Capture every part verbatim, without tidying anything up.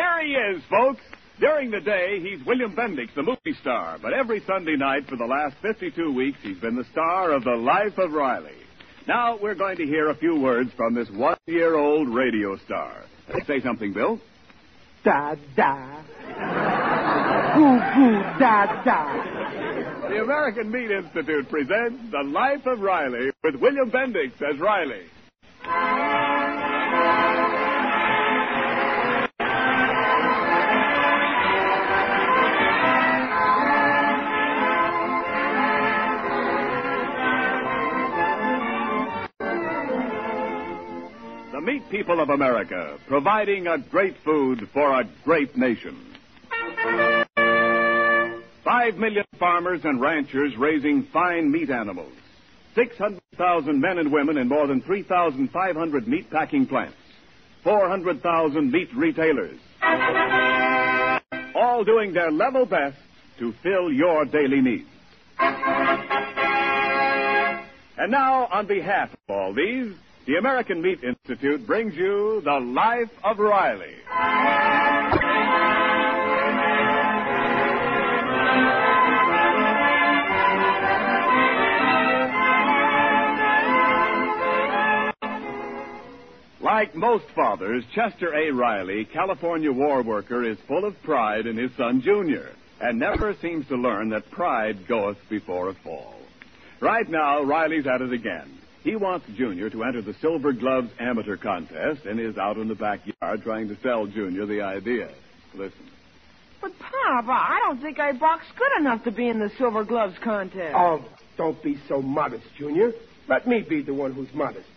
Here he is, folks. During the day, he's William Bendix, the movie star. But every Sunday night for the last fifty-two weeks, he's been the star of The Life of Riley. Now, we're going to hear a few words from this one-year-old radio star. Say something, Bill. Da-da. Goo-goo, da-da. The American Meat Institute presents The Life of Riley with William Bendix as Riley. Meat people of America, providing a great food for a great nation. Five million farmers and ranchers raising fine meat animals. six hundred thousand men and women in more than three thousand five hundred meat packing plants. four hundred thousand meat retailers. All doing their level best to fill your daily needs. And now, on behalf of all these, the American Meat Institute brings you The Life of Riley. Like most fathers, Chester A. Riley, California war worker, is full of pride in his son, Junior, and never seems to learn that pride goeth before a fall. Right now, Riley's at it again. He wants Junior to enter the Silver Gloves amateur contest and is out in the backyard trying to sell Junior the idea. Listen. But, Pop, I don't think I boxed good enough to be in the Silver Gloves contest. Oh, don't be so modest, Junior. Let me be the one who's modest.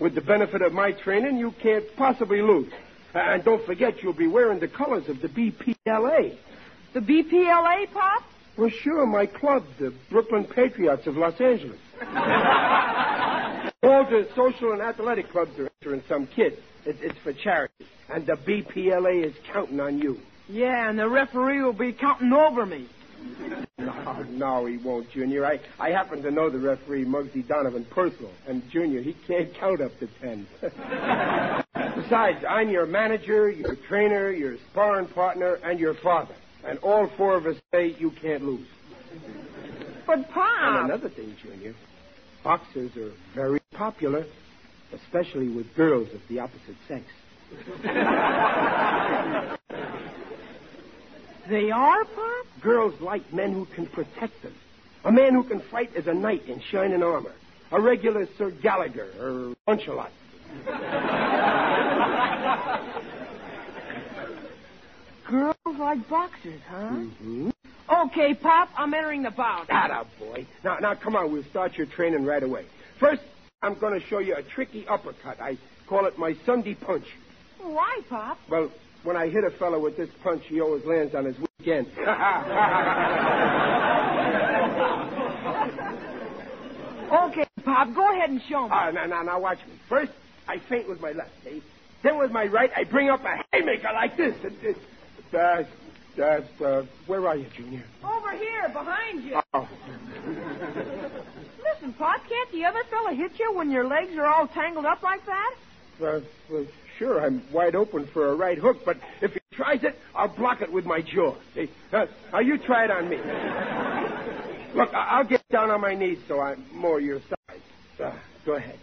With the benefit of my training, you can't possibly lose. And don't forget, you'll be wearing the colors of the B P L A. The B P L A, Pop? Well, sure, my club, the Brooklyn Patriots of Los Angeles. All the social and athletic clubs are entering some kids. It, it's for charity. And the B P L A is counting on you. Yeah, and the referee will be counting over me. No, no, he won't, Junior. I, I happen to know the referee, Muggsy Donovan Purcell. And, Junior, he can't count up to ten. Besides, I'm your manager, your trainer, your sparring partner, and your father. And all four of us say you can't lose. But, Pop... And another thing, Junior... Boxers are very popular, especially with girls of the opposite sex. They are, Pop? Girls like men who can protect them. A man who can fight as a knight in shining armor. A regular Sir Gallagher or Lancelot. Girls like boxers, huh? Mm-hmm. Okay, Pop, I'm entering the bout. Atta boy. Now, now, come on, we'll start your training right away. First, I'm going to show you a tricky uppercut. I call it my Sunday punch. Why, Pop? Well, when I hit a fellow with this punch, he always lands on his weekend. Okay, Pop, go ahead and show me. Oh, now, now, now, watch me. First, I feint with my left, see? Then with my right, I bring up a haymaker like this. It's, it's, uh... That's, uh, where are you, Junior? Over here, behind you. Oh. Listen, Pop, can't the other fella hit you when your legs are all tangled up like that? Uh, well, sure, I'm wide open for a right hook, but if he tries it, I'll block it with my jaw. See? Uh, now, you try it on me. Look, I- I'll get down on my knees so I'm more your size. Uh, go ahead.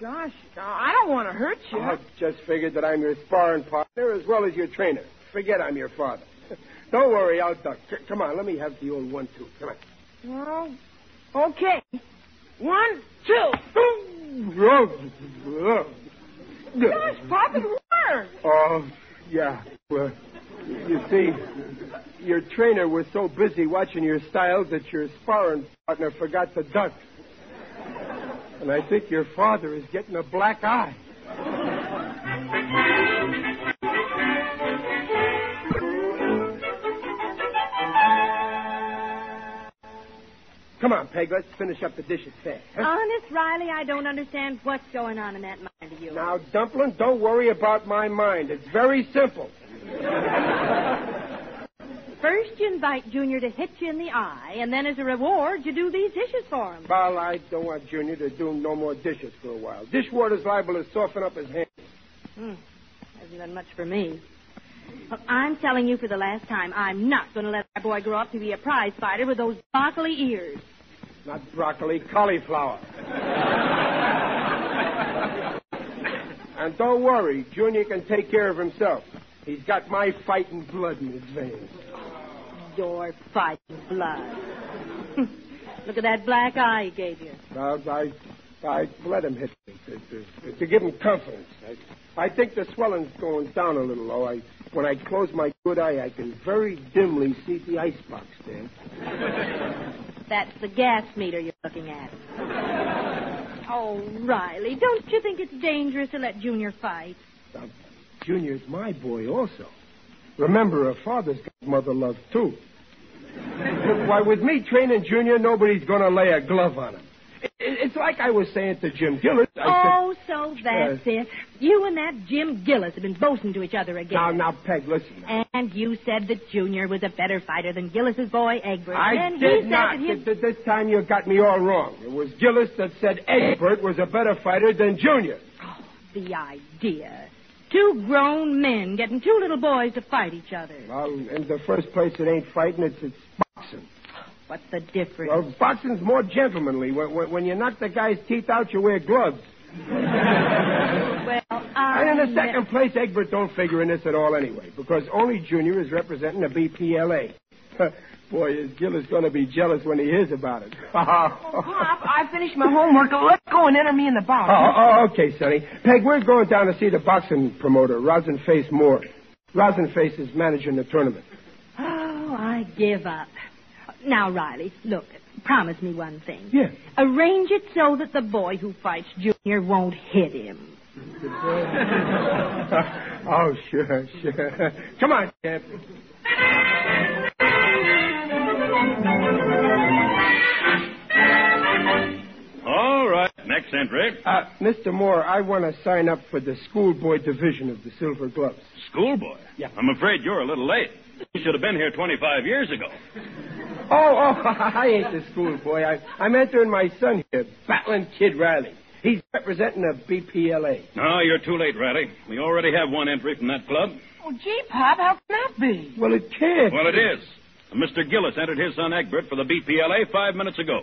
Gosh, I don't want to hurt you. I just figured that I'm your sparring partner as well as your trainer. Forget I'm your father. Don't worry, I'll duck. C- come on, let me have the old one-two. Come on. Well, okay. One, two. Gosh, Pop, it worked. Oh, yeah. Well, you see, your trainer was so busy watching your styles that your sparring partner forgot to duck. And I think your father is getting a black eye. Come on, Peg, let's finish up the dishes fast. Huh? Honest, Riley, I don't understand what's going on in that mind of yours. Now, Dumplin', don't worry about my mind. It's very simple. First, you invite Junior to hit you in the eye, and then as a reward, you do these dishes for him. Well, I don't want Junior to do no more dishes for a while. Dishwater's liable to soften up his hands. Hmm. Hasn't done much for me. Well, I'm telling you for the last time, I'm not going to let our boy grow up to be a prize fighter with those broccoli ears. Not broccoli, cauliflower. And don't worry, Junior can take care of himself. He's got my fighting blood in his veins. Your fighting blood. Look at that black eye he gave you. Well, I, I let him hit me to, to, to give him confidence. I, I think the swelling's going down a little low. I, when I close my good eye, I can very dimly see the icebox there. That's the gas meter you're looking at. Oh, Riley, don't you think it's dangerous to let Junior fight? Now, Junior's my boy also. Remember, her father's got mother love, too. Why, with me training Junior, nobody's going to lay a glove on him. It, it, it's like I was saying to Jim Gillis. I oh, said, so that's uh, it. You and that Jim Gillis have been boasting to each other again. Now, now, Peg, listen. And you said that Junior was a better fighter than Gillis's boy, Egbert. I and did he not. Said that he... This time you got me all wrong. It was Gillis that said Egbert was a better fighter than Junior. Oh, the idea. Two grown men getting two little boys to fight each other. Well, in the first place, it ain't fighting, it's, it's boxing. What's the difference? Well, boxing's more gentlemanly. When, when, when you knock the guy's teeth out, you wear gloves. Well, I... And in the second place, Egbert don't figure in this at all anyway, because only Junior is representing the B P L A. Boy, is Gillis going to be jealous when he hears about it. Oh, Pop, I finished my homework. Let's go and enter me in the box. Oh, oh, okay, Sonny. Peg, we're going down to see the boxing promoter, Rosenface Moore. Rosenface is managing the tournament. Oh, I give up. Now, Riley, look, promise me one thing. Yes. Arrange it so that the boy who fights Junior won't hit him. Oh, sure, sure. Come on, Dad. All right, next entry. Uh, Mister Moore, I want to sign up for the schoolboy division of the Silver Gloves. Schoolboy? Yeah. I'm afraid you're a little late. You should have been here twenty-five years ago. Oh, oh, I ain't the schoolboy. I, I'm entering my son here, Battling Kid Riley. He's representing the B P L A. No, you're too late, Riley. We already have one entry from that club. Oh, gee, Pop, how can that be? Well, it can't. Well, it is. Mister Gillis entered his son Egbert for the B P L A five minutes ago.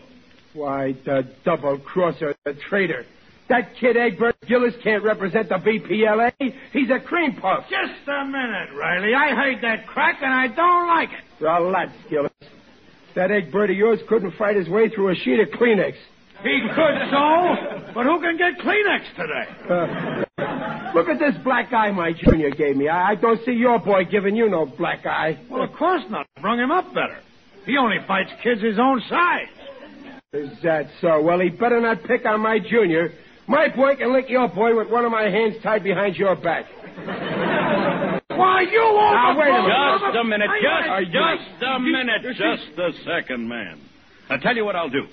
Why, the double-crosser, the traitor. That kid Egbert Gillis can't represent the B P L A. He's a cream puff. Just a minute, Riley. I heard that crack, and I don't like it. Relax, Gillis. That Egbert of yours couldn't fight his way through a sheet of Kleenex. He could so, but who can get Kleenex today? Uh, look at this black eye my Junior gave me. I, I don't see your boy giving you no black eye. Well, of course not. Brung him up better. He only fights kids his own size. Is that so? Well, he better not pick on my Junior. My boy can lick your boy with one of my hands tied behind your back. Why, you won't... Now, wait a minute. Just a minute. Just, just a minute. Just a second, man. I'll tell you what I'll do.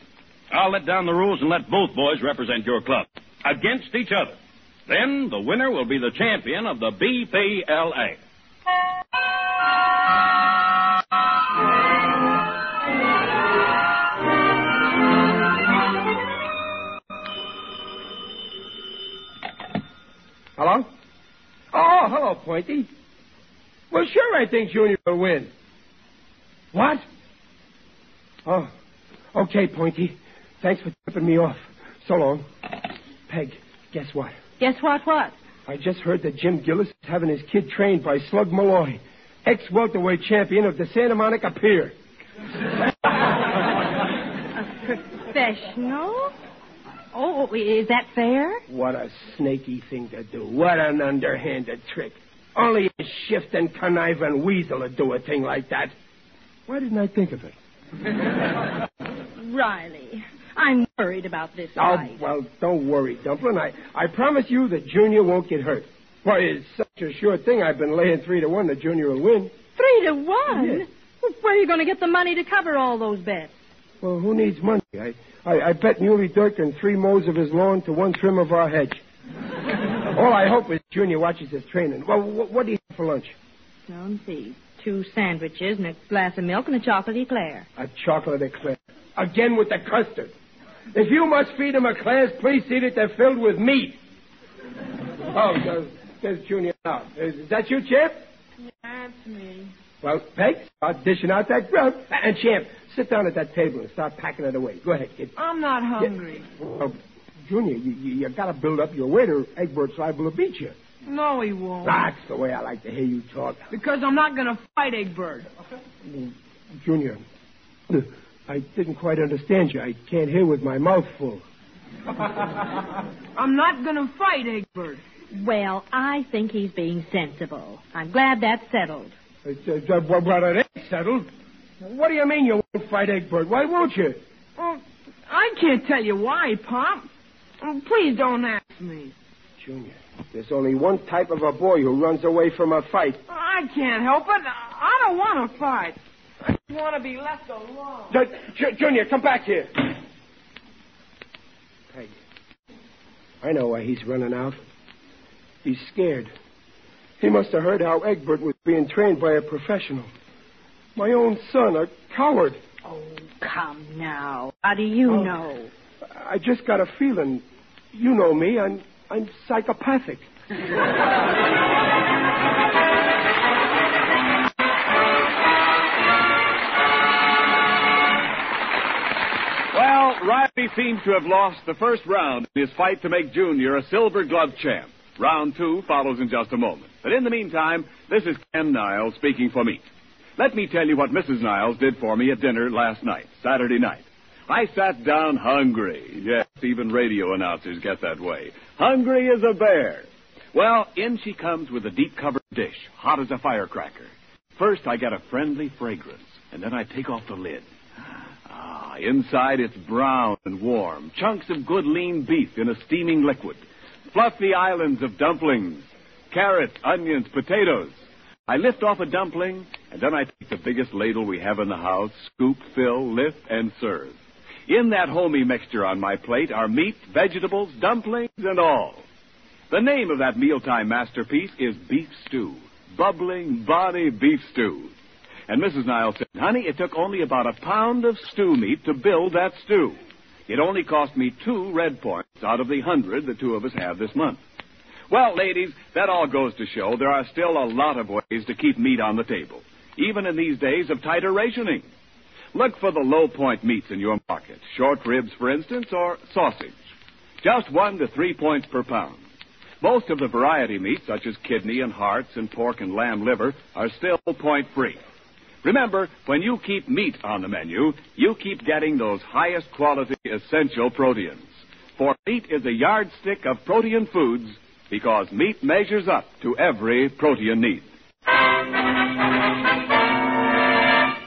I'll let down the rules and let both boys represent your club against each other. Then the winner will be the champion of the B P L A. Hello? Oh, hello, Pointy. Well, sure, I think Junior will win. What? Oh, okay, Pointy. Thanks for tipping me off. So long. Peg, guess what? Guess what what? I just heard that Jim Gillis is having his kid trained by Slug Malloy, ex-welterweight champion of the Santa Monica Pier. A professional? Oh, is that fair? What a snaky thing to do. What an underhanded trick. Only a shift and conniving weasel would do a thing like that. Why didn't I think of it? Riley... I'm worried about this guy. Oh, well, don't worry, Dumplin'. I, I promise you that Junior won't get hurt. Why, it's such a sure thing I've been laying three to one that Junior will win. Three to one? Yes. Well, where are you going to get the money to cover all those bets? Well, who needs money? I, I, I bet Muley Durkin three mows of his lawn to one trim of our hedge. All I hope is Junior watches his training. Well, what, what do you have for lunch? Now, let's see. Two sandwiches and a glass of milk and a chocolate eclair. A chocolate eclair. Again with the custard. If you must feed them eclairs, please see that they're filled with meat. Oh, there's, there's Junior now. Is, is that you, Champ? Yeah, that's me. Well, Peg, start dishing out that grub. And, Champ, sit down at that table and start packing it away. Go ahead, kid. I'm not hungry. Yeah. Oh, Junior, you, you, you got to build up your weight or Egbert's liable to beat you. No, he won't. That's the way I like to hear you talk. Because I'm not going to fight Egbert. Junior, I didn't quite understand you. I can't hear with my mouth full. I'm not going to fight Egbert. Well, I think he's being sensible. I'm glad that's settled. It's, uh, well, it ain't settled. What do you mean you won't fight Egbert? Why won't you? Well, I can't tell you why, Pop. Please don't ask me. Junior, there's only one type of a boy who runs away from a fight. I can't help it. I don't want to fight. I just want to be left alone. J- Junior, come back here. Peg, I know why he's running out. He's scared. He must have heard how Egbert was being trained by a professional. My own son, a coward. Oh, come now. How do you oh, know? I just got a feeling. You know me. I'm... I'm psychopathic. Well, Riley seems to have lost the first round in his fight to make Junior a Silver Glove champ. Round two follows in just a moment. But in the meantime, this is Ken Niles speaking for meat. Let me tell you what Missus Niles did for me at dinner last night, Saturday night. I sat down hungry. Yes, even radio announcers get that way. Hungry as a bear. Well, in she comes with a deep-covered dish, hot as a firecracker. First, I get a friendly fragrance, and then I take off the lid. Ah, inside it's brown and warm, chunks of good lean beef in a steaming liquid, fluffy islands of dumplings, carrots, onions, potatoes. I lift off a dumpling, and then I take the biggest ladle we have in the house, scoop, fill, lift, and serve. In that homey mixture on my plate are meat, vegetables, dumplings, and all. The name of that mealtime masterpiece is beef stew. Bubbling, body beef stew. And Missus Niles said, honey, it took only about a pound of stew meat to build that stew. It only cost me two red points out of the hundred the two of us have this month. Well, ladies, that all goes to show there are still a lot of ways to keep meat on the table, even in these days of tighter rationing. Look for the low-point meats in your market. Short ribs, for instance, or sausage. Just one to three points per pound. Most of the variety meats, such as kidney and hearts and pork and lamb liver, are still point-free. Remember, when you keep meat on the menu, you keep getting those highest-quality essential proteins. For meat is a yardstick of protein foods because meat measures up to every protein need.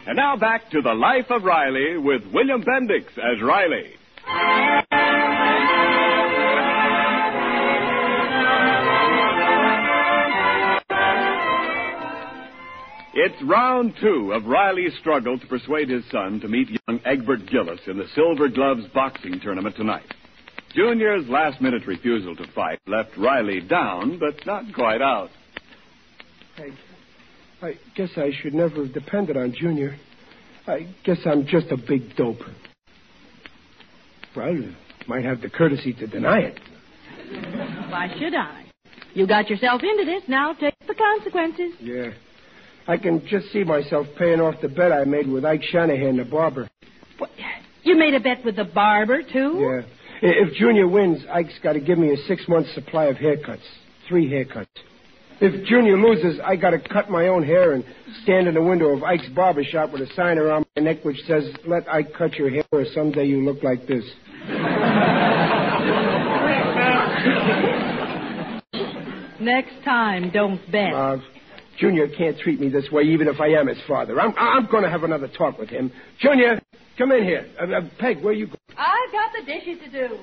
And now back to The Life of Riley with William Bendix as Riley. It's round two of Riley's struggle to persuade his son to meet young Egbert Gillis in the Silver Gloves Boxing Tournament tonight. Junior's last-minute refusal to fight left Riley down, but not quite out. Thank you. I guess I should never have depended on Junior. I guess I'm just a big dope. Well, you might have the courtesy to deny it. Why should I? You got yourself into this. Now take the consequences. Yeah. I can just see myself paying off the bet I made with Ike Shanahan, the barber. What? You made a bet with the barber, too? Yeah. If Junior wins, Ike's got to give me a six-month supply of haircuts. Three haircuts. If Junior loses, I got to cut my own hair and stand in the window of Ike's barbershop with a sign around my neck which says, let Ike cut your hair or someday you look like this. Next time, don't bet. Uh, Junior can't treat me this way even if I am his father. I'm, I'm going to have another talk with him. Junior, Come in here. Uh, uh, Peg, where are you going? I've got the dishes to do.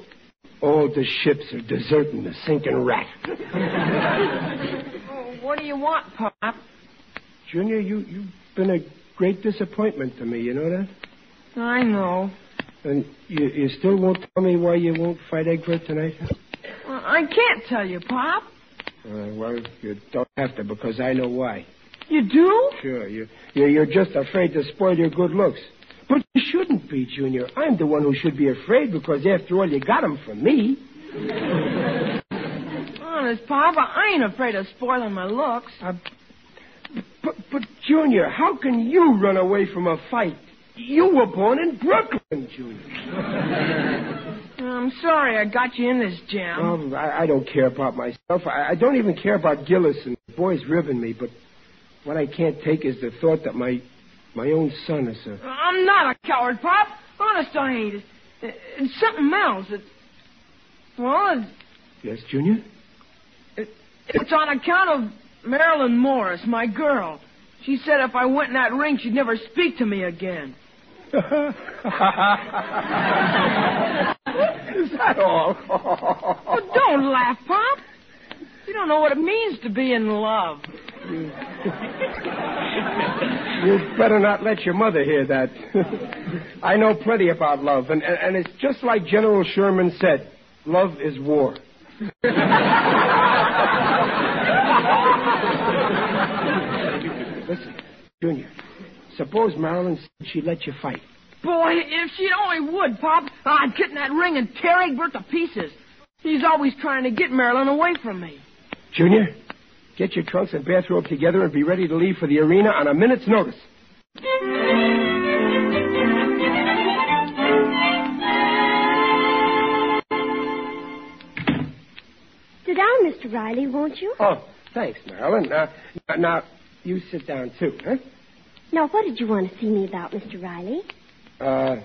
All the ships are deserting the sinking rat. Well, what do you want, Pop? Junior, you, you've been a great disappointment to me. You know that? I know. And you, you still won't tell me why you won't fight Egbert tonight? Well, I can't tell you, Pop. Uh, well, you don't have to, because I know why. You do? Sure. You, you, you're just afraid to spoil your good looks. But you shouldn't be, Junior. I'm the one who should be afraid, because after all, you got them from me. Honest, Papa, I ain't afraid of spoiling my looks. Uh, but, but, Junior, how can you run away from a fight? You were born in Brooklyn, Junior. I'm sorry I got you in this jam. Oh, I, I don't care about myself. I, I don't even care about Gillis and the boys ribbing me, but what I can't take is the thought that my my own son is a... I'm not a coward, Pop. Honest, I ain't. It's, it's something else. It's, well, it's... Yes, Junior? It, it's on account of Marilyn Morris, my girl. She said if I went in that ring, she'd never speak to me again. Is that all? Well, don't laugh, Pop. You don't know what it means to be in love. You'd better not let your mother hear that. I know plenty about love, and, and, and it's just like General Sherman said, love is war. Listen, Junior, suppose Marilyn said she let you fight. Boy, if she only would, Pop, I'd get in that ring and tear Egbert to pieces. He's always trying to get Marilyn away from me. Junior, get your trunks and bathrobe together and be ready to leave for the arena on a minute's notice. Sit down, Mister Riley, won't you? Oh, thanks, Marilyn. Uh, now, you sit down, too, huh? Now, what did you want to see me about, Mister Riley? Uh,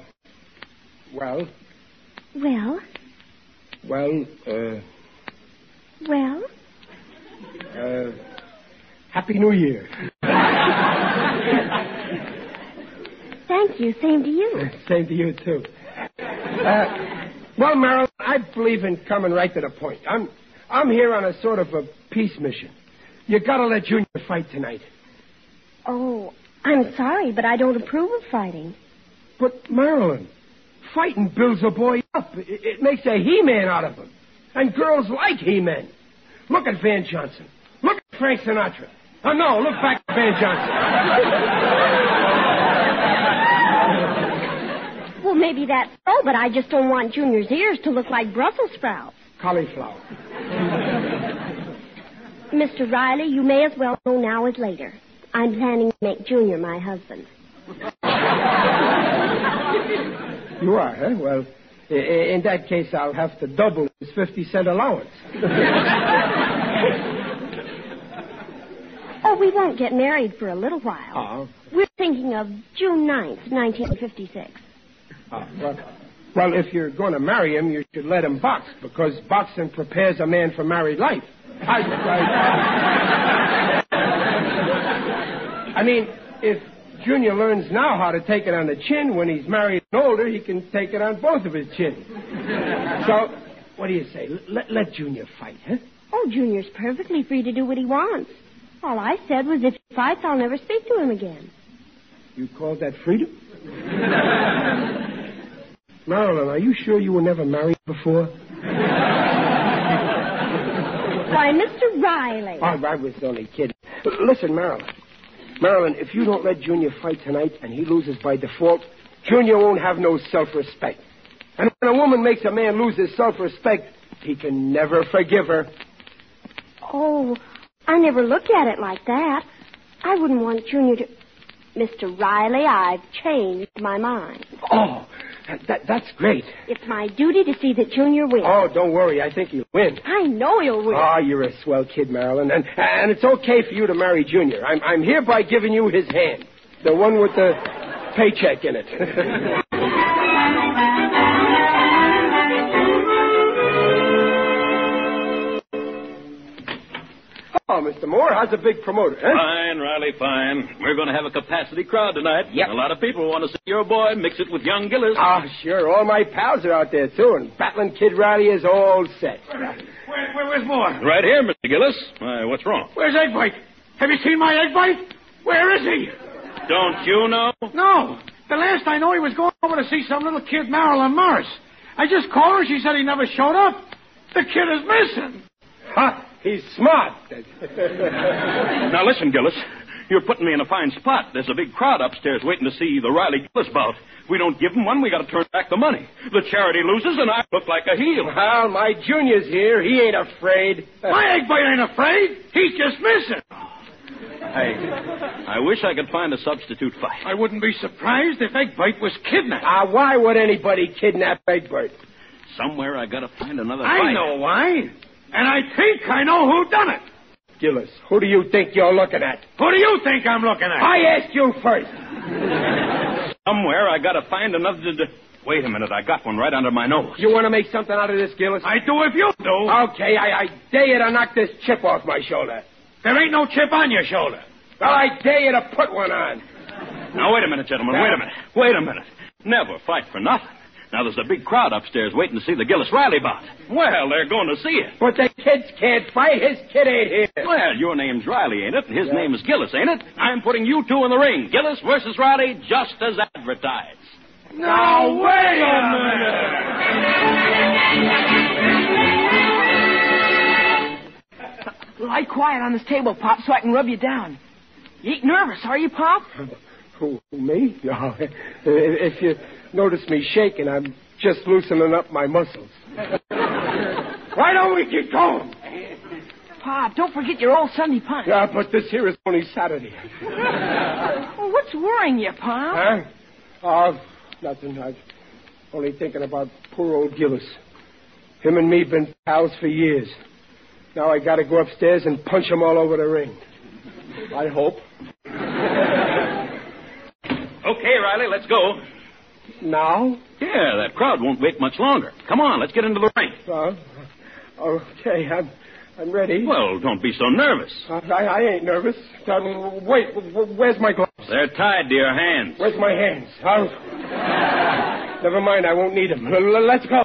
well... Well? Well, uh... Well? Uh, Happy New Year. Thank you. Same to you. Same to you, too. Uh, well, Marilyn, I believe in coming right to the point. I'm I'm here on a sort of a peace mission. You gotta let Junior fight tonight. Oh, I'm sorry, but I don't approve of fighting. But, Marilyn, fighting builds a boy up. It, it makes a He-Man out of him. And girls like He-Men. Look at Van Johnson. Look at Frank Sinatra. Oh, no, look back at Van Johnson. Well, maybe that's so, but I just don't want Junior's ears to look like Brussels sprouts. Cauliflower. Mister Riley, you may as well know now as later. I'm planning to make Junior my husband. You are, huh? Well, in that case, I'll have to double his fifty cent allowance. Oh, we won't get married for a little while. Oh. We're thinking of June ninth, nineteen fifty-six. Oh, well, well, if you're going to marry him, you should let him box, because boxing prepares a man for married life. I, I, I mean, if Junior learns now how to take it on the chin. When he's married and older, he can take it on both of his chins. So, what do you say? Let, let Junior fight, huh? Oh, Junior's perfectly free to do what he wants. All I said was if he fights, I'll never speak to him again. You call that freedom? Marilyn, are you sure you were never married before? Why, Mister Riley. Oh, I was only kidding. Listen, Marilyn. Marilyn, if you don't let Junior fight tonight and he loses by default, Junior won't have no self-respect. And when a woman makes a man lose his self-respect, he can never forgive her. Oh, I never looked at it like that. I wouldn't want Junior to... Mister Riley, I've changed my mind. Oh, that, that's great. It's my duty to see that Junior wins. Oh, don't worry. I think he'll win. I know he'll win. Oh, you're a swell kid, Marilyn. And and it's okay for you to marry Junior. I'm, I'm hereby giving you his hand. The one with the paycheck in it. Oh, Mister Moore, how's the big promoter, huh? Fine, Riley, fine. We're going to have a capacity crowd tonight. Yep. A lot of people want to see your boy mix it with young Gillis. Ah, oh, sure. All my pals are out there, too, and Battling Kid Riley is all set. Where, where, where, where's Moore? Right here, Mister Gillis. Uh, what's wrong? Where's Egg Bite? Have you seen my Egg Bite? Where is he? Don't you know? No. The last I know, he was going over to see some little kid, Marilyn Morris. I just called her. She said he never showed up. The kid is missing. Huh? He's smart. Now, listen, Gillis. You're putting me in a fine spot. There's a big crowd upstairs waiting to see the Riley-Gillis bout. If we don't give them one, we got to turn back the money. The charity loses, and I look like a heel. Well, my junior's here. He ain't afraid. My egg bite ain't afraid. He's just missing. I, I wish I could find a substitute fight. I wouldn't be surprised if Egg Bite was kidnapped. Ah, uh, why would anybody kidnap Egg Bite? Somewhere I got to find another I fight. I know why. And I think I know who done it. Gillis, who do you think you're looking at? Who do you think I'm looking at? I asked you first. Somewhere I got to find another... D- Wait a minute, I got one right under my nose. You want to make something out of this, Gillis? I do if you do. Okay, I, I dare you to knock this chip off my shoulder. There ain't no chip on your shoulder. Well, I dare you to put one on. Now, wait a minute, gentlemen. Now, wait a minute. Wait a minute. Never fight for nothing. Now, there's a big crowd upstairs waiting to see the Gillis-Riley bout. Well, they're going to see it. But the kids can't fight. His kid ain't here. Well, your name's Riley, ain't it? And his yeah. name is Gillis, ain't it? I'm putting you two in the ring. Gillis versus Riley, just as advertised. Now, wait a minute. Lie quiet on this table, Pop, so I can rub you down. You ain't nervous, are you, Pop? Who, me? No. If you notice me shaking, I'm just loosening up my muscles. Why don't we get going? Pop, don't forget your old Sunday punch. Yeah, but this here is only Saturday. Well, what's worrying you, Pop? Huh? Uh, nothing. I'm only thinking about poor old Gillis. Him and me been pals for years. Now I got to go upstairs and punch him all over the ring. I hope. Okay, Riley, let's go. Now? Yeah, that crowd won't wait much longer. Come on, let's get into the ring. Uh, okay, I'm I'm ready. Well, don't be so nervous. Uh, I, I ain't nervous. Uh, wait, where's my gloves? They're tied to your hands. Where's my hands? I'll... Never mind, I won't need them. L- let's go.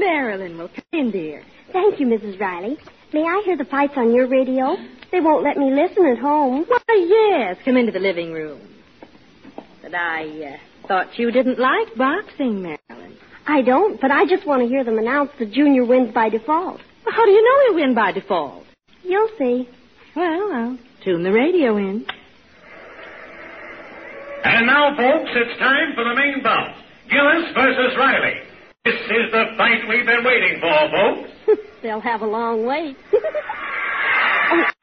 Marilyn will come in, dear. Thank you, Missus Riley. May I hear the fights on your radio? They won't let me listen at home. Why, yes. Come into the living room. But I uh, thought you didn't like boxing, Marilyn. I don't, but I just want to hear them announce the junior wins by default. Well, how do you know he'll win by default? You'll see. Well, I'll tune the radio in. And now, folks, it's time for the main bout. Gillis versus Riley. This is the fight we've been waiting for, folks. They'll have a long wait. Oh,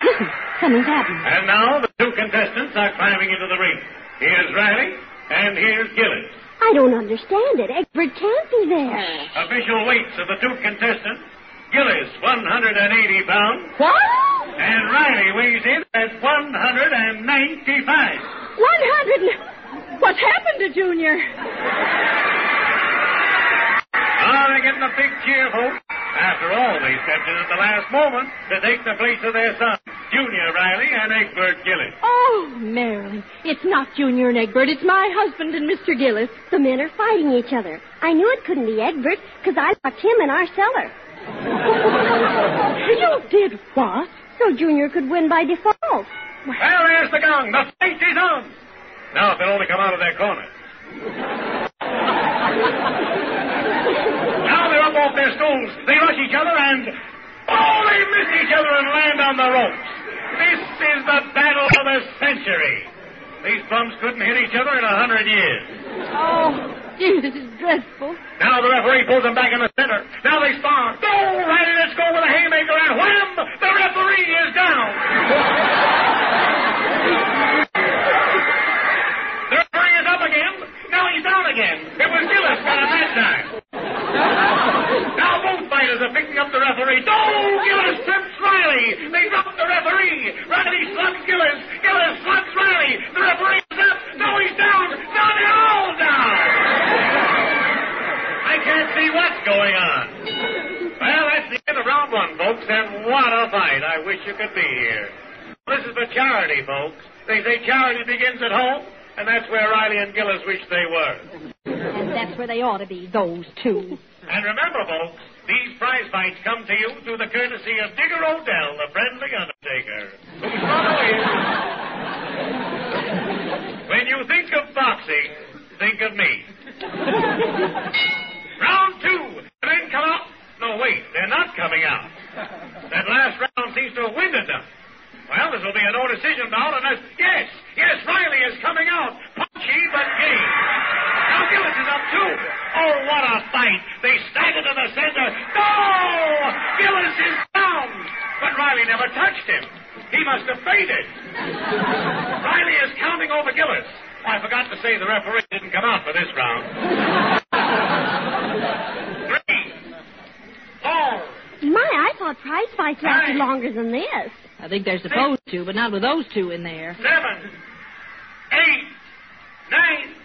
listen. Something's happened. And now the two contestants are climbing into the ring. Here's Riley, and here's Gillis. I don't understand it. Egbert can't be there. Official weights of the two contestants. Gillis, one hundred eighty pounds. What? And Riley weighs in at one hundred ninety-five. one hundred What's happened to Junior? Now they're getting a big cheer, folks. After all, they stepped in at the last moment to take the place of their son, Junior Riley and Egbert Gillis. Oh, Marilyn, it's not Junior and Egbert. It's my husband and Mister Gillis. The men are fighting each other. I knew it couldn't be Egbert because I locked him in our cellar. You did what? So Junior could win by default. Well, there's the gong. The fight is on. Now if they'll only come out of their corner. Now they're up off their stools. They rush each other and... Oh, they miss each other and land on the ropes. This is the battle of the century. These bums couldn't hit each other in a hundred years. Oh, gee, this is dreadful. Now the referee pulls them back in the center. Now they spar. Go, Riley, let's go with a haymaker and wham! The referee is down. The referee is up again. Now he's down again. It was Gillis by that time. Now both fighters are picking up the referee. Don't give us Trips Riley. They dropped the referee. Riley these slug killers! Killers! Slugs Riley! The referee's up! No, he's down! No, they're all down! I can't see what's going on. Well, that's the end of round one, folks, and what a fight. I wish you could be here. This is for charity, folks. They say charity begins at home, and that's where Riley and Gillis wish they were. And that's where they ought to be, those two. And remember, folks, these prize fights come to you through the courtesy of Digger Odell, the friendly undertaker, whose motto is, when you think of boxing, think of me. Round two. The men come out. No, wait, they're not coming out. That last round seems to have winded them. Well, this will be a no decision now, unless... Yes, yes, Riley is coming out. Punchy, but gay. Now Gillis is up, too. Oh, what a fight. They stagger to the center. No! Gillis is down. But Riley never touched him. He must have fainted. Riley is counting over Gillis. Oh, I forgot to say the referee didn't come out for this round. Three. Four. My, I thought prize fights lasted longer than this. I think they're supposed Six, to, but not with those two in there. Seven, eight, nine,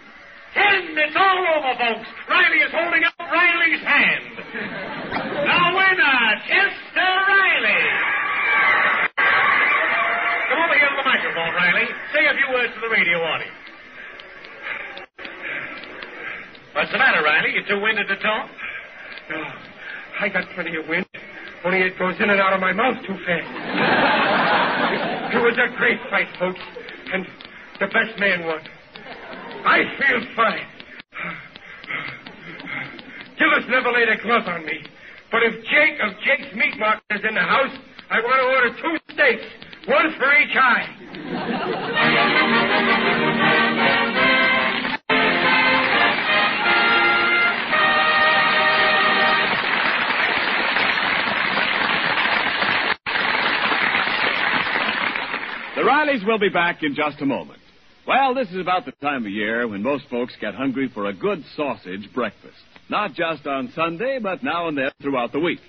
ten. It's all over, folks. Riley is holding up Riley's hand. Now winner, Chester Riley. Come over here to the microphone, Riley. Say a few words to the radio audience. What's the matter, Riley? You too winded to talk? No, I got plenty of wind. Only it goes in and out of my mouth too fast. It was a great fight, folks. And the best man won. I feel fine. Gillis never laid a glove on me. But if Jake of Jake's Meat Market is in the house, I want to order two steaks. One for each eye. The Rileys will be back in just a moment. Well, this is about the time of year when most folks get hungry for a good sausage breakfast. Not just on Sunday, but now and then throughout the week.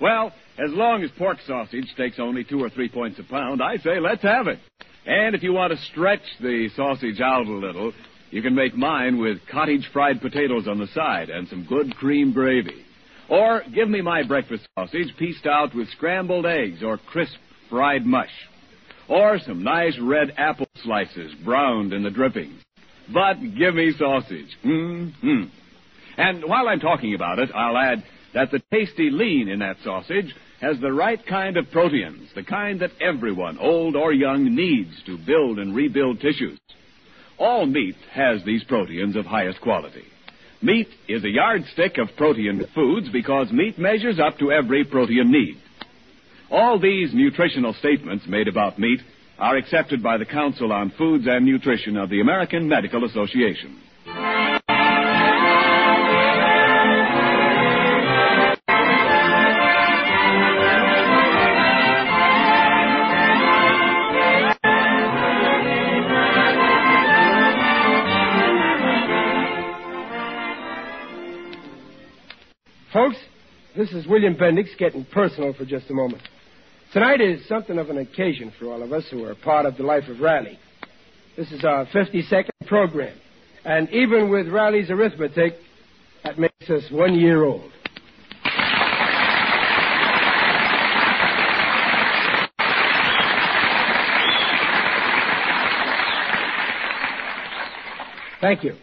Well, as long as pork sausage takes only two or three points a pound, I say let's have it. And if you want to stretch the sausage out a little, you can make mine with cottage fried potatoes on the side and some good cream gravy. Or give me my breakfast sausage pieced out with scrambled eggs or crisp fried mush. Or some nice red apple slices browned in the drippings. But give me sausage. Mm-hmm. And while I'm talking about it, I'll add that the tasty lean in that sausage has the right kind of proteins, the kind that everyone, old or young, needs to build and rebuild tissues. All meat has these proteins of highest quality. Meat is a yardstick of protein foods because meat measures up to every protein need. All these nutritional statements made about meat are accepted by the Council on Foods and Nutrition of the American Medical Association. Folks, this is William Bendix getting personal for just a moment. Tonight is something of an occasion for all of us who are part of the life of Riley. This is our fifty-second program, and even with Riley's arithmetic, that makes us one year old. Thank you.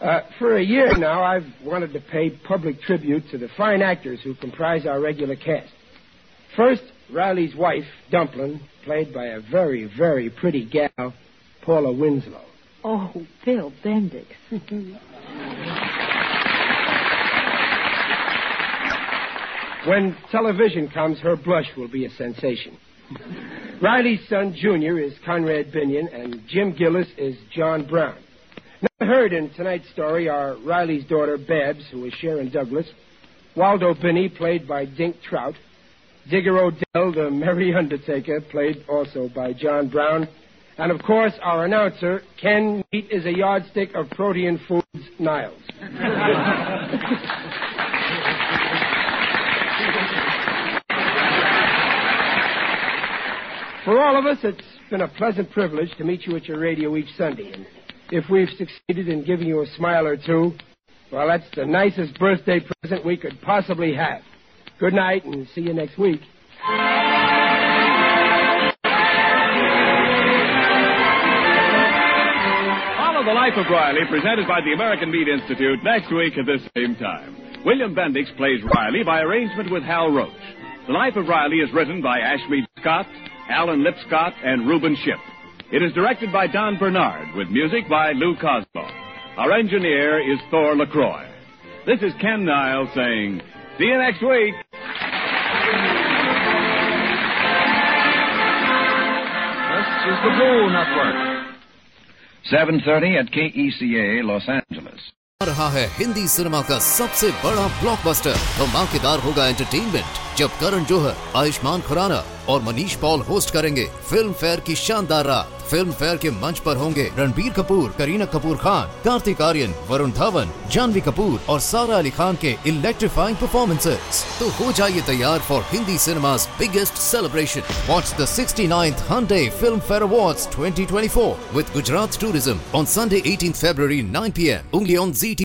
Uh, for a year now, I've wanted to pay public tribute to the fine actors who comprise our regular cast. First, Riley's wife, Dumplin', played by a very, very pretty gal, Paula Winslow. Oh, Phil Bendix. When television comes, her blush will be a sensation. Riley's son, Junior, is Conrad Binyon, and Jim Gillis is John Brown. Not heard in tonight's story are Riley's daughter, Babs, who is Sharon Douglas, Waldo Binney, played by Dink Trout, Digger Odell, the merry undertaker, played also by John Brown. And, of course, our announcer, Ken Meat is a yardstick of protein foods, Niles. For all of us, it's been a pleasant privilege to meet you at your radio each Sunday. And if we've succeeded in giving you a smile or two, well, that's the nicest birthday present we could possibly have. Good night, and see you next week. Follow The Life of Riley, presented by the American Meat Institute, next week at this same time. William Bendix plays Riley by arrangement with Hal Roach. The Life of Riley is written by Ashmead Scott, Alan Lipscott, and Reuben Shipp. It is directed by Don Bernard, with music by Lou Cosmo. Our engineer is Thor LaCroix. This is Ken Niles saying, see you next week. This is the Blue Network. seven thirty at K E C A, Los Angeles. रहा है Hindi cinema का सबसे बड़ा blockbuster, धमाकेदार होगा entertainment जब करण जौहर, आयुष्मान खुराना और Manish Paul host करेंगे फिल्म फेयर की शानदार रात। फिल्म फेयर के मंच पर होंगे रणबीर कपूर, करीना कपूर खान, कार्तिक आर्यन, वरुण धवन, जानवी कपूर और सारा अली खान के इलेक्ट्रीफाइंग परफॉर्मेंसेस। तो हो जाइए तैयार for Hindi cinema's biggest celebration. Watch the sixty-ninth Hyundai Filmfare Awards twenty twenty-four with Gujarat Tourism on Sunday, eighteenth February, nine p m. Only on Z T V.